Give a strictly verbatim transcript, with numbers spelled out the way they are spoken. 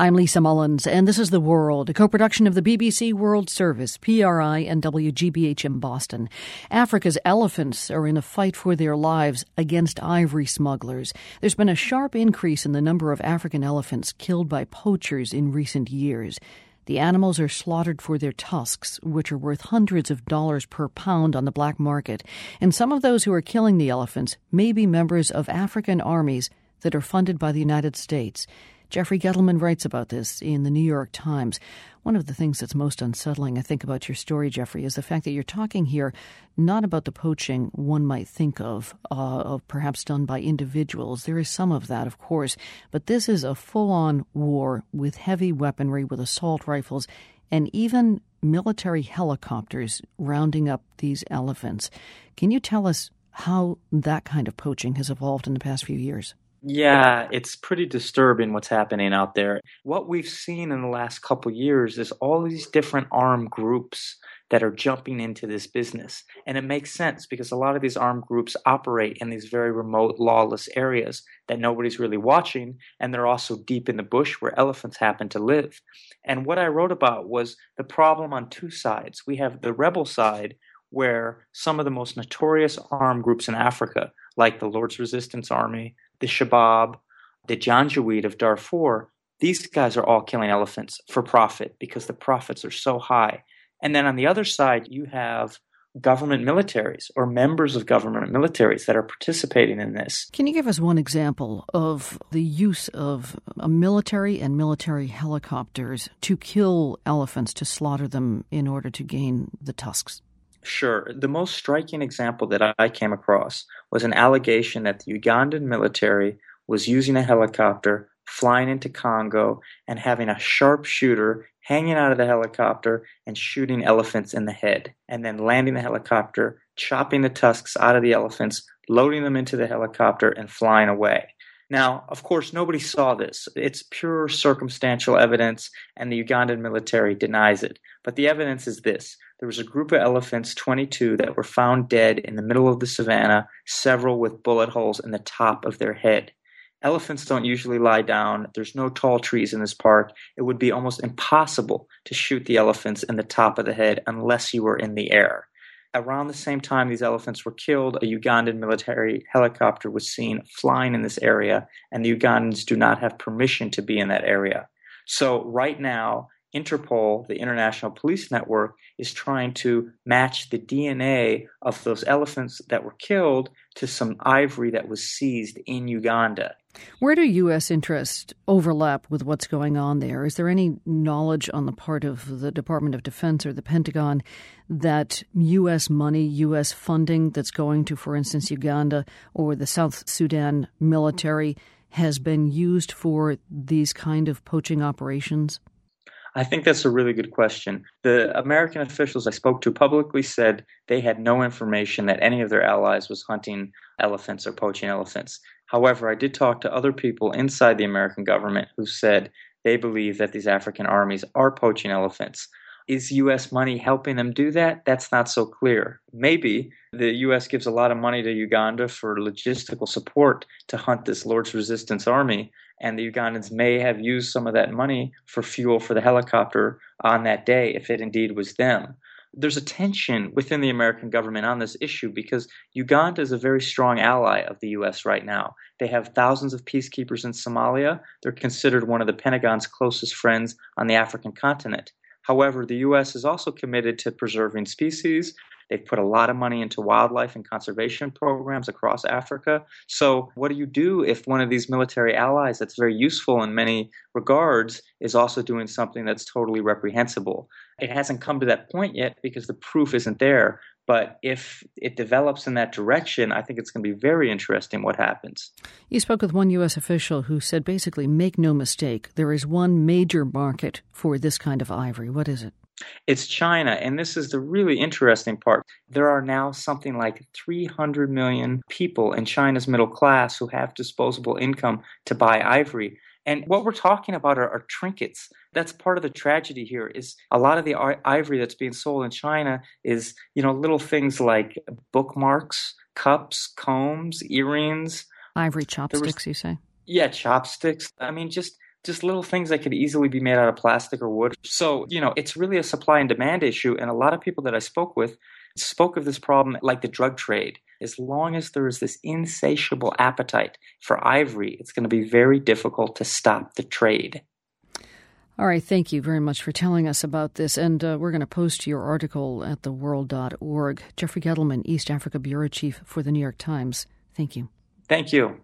I'm Lisa Mullins, and this is The World, a co-production of the B B C World Service, P R I, and W G B H in Boston. Africa's elephants are in a fight for their lives against ivory smugglers. There's been a sharp increase in the number of African elephants killed by poachers in recent years. The animals are slaughtered for their tusks, which are worth hundreds of dollars per pound on the black market. And some of those who are killing the elephants may be members of African armies that are funded by the United States. Jeffrey Gettleman writes about this in The New York Times. One of the things that's most unsettling, I think, about your story, Jeffrey, is the fact that you're talking here not about the poaching one might think of, uh, of perhaps done by individuals. There is some of that, of course, but this is a full-on war with heavy weaponry, with assault rifles, and even military helicopters rounding up these elephants. Can you tell us how that kind of poaching has evolved in the past few years? Yeah, it's pretty disturbing what's happening out there. What we've seen in the last couple of years is all these different armed groups that are jumping into this business. And it makes sense because a lot of these armed groups operate in these very remote, lawless areas that nobody's really watching. And they're also deep in the bush where elephants happen to live. And what I wrote about was the problem on two sides. We have the rebel side, where some of the most notorious armed groups in Africa, like the Lord's Resistance Army, the Shabab, the Janjaweed of Darfur, these guys are all killing elephants for profit because the profits are so high. And then on the other side, you have government militaries or members of government militaries that are participating in this. Can you give us one example of the use of a military and military helicopters to kill elephants, to slaughter them in order to gain the tusks? Sure. The most striking example that I came across was an allegation that the Ugandan military was using a helicopter, flying into Congo, and having a sharpshooter hanging out of the helicopter and shooting elephants in the head, and then landing the helicopter, chopping the tusks out of the elephants, loading them into the helicopter, and flying away. Now, of course, nobody saw this. It's pure circumstantial evidence, and the Ugandan military denies it. But the evidence is this. There was a group of elephants, twenty-two, that were found dead in the middle of the savannah, several with bullet holes in the top of their head. Elephants don't usually lie down. There's no tall trees in this park. It would be almost impossible to shoot the elephants in the top of the head unless you were in the air. Around the same time these elephants were killed, a Ugandan military helicopter was seen flying in this area, and the Ugandans do not have permission to be in that area. So right now, Interpol, the international police network, is trying to match the D N A of those elephants that were killed to some ivory that was seized in Uganda. Where do U S interests overlap with what's going on there? Is there any knowledge on the part of the Department of Defense or the Pentagon that U S money, U S funding that's going to, for instance, Uganda or the South Sudan military has been used for these kind of poaching operations? I think that's a really good question. The American officials I spoke to publicly said they had no information that any of their allies was hunting elephants or poaching elephants. However, I did talk to other people inside the American government who said they believe that these African armies are poaching elephants. Is U S money helping them do that? That's not so clear. Maybe the U S gives a lot of money to Uganda for logistical support to hunt this Lord's Resistance Army, and the Ugandans may have used some of that money for fuel for the helicopter on that day, if it indeed was them. There's a tension within the American government on this issue because Uganda is a very strong ally of the U S right now. They have thousands of peacekeepers in Somalia. They're considered one of the Pentagon's closest friends on the African continent. However, the U S is also committed to preserving species. They've put a lot of money into wildlife and conservation programs across Africa. So what do you do if one of these military allies that's very useful in many regards is also doing something that's totally reprehensible? It hasn't come to that point yet because the proof isn't there. But if it develops in that direction, I think it's going to be very interesting what happens. You spoke with one U S official who said basically, make no mistake, there is one major market for this kind of ivory. What is it? It's China, and this is the really interesting part. There are now something like three hundred million people in China's middle class who have disposable income to buy ivory. And what we're talking about are, are trinkets. That's part of the tragedy here is a lot of the ivory that's being sold in China is, you know, little things like bookmarks, cups, combs, earrings. Ivory chopsticks, was, you say? Yeah, chopsticks. I mean, just just little things that could easily be made out of plastic or wood. So, you know, it's really a supply and demand issue. And a lot of people that I spoke with spoke of this problem like the drug trade. As long as there is this insatiable appetite for ivory, it's going to be very difficult to stop the trade. All right, thank you very much for telling us about this. And uh, we're going to post your article at the world dot org. Jeffrey Gettleman, East Africa Bureau Chief for The New York Times. Thank you. Thank you.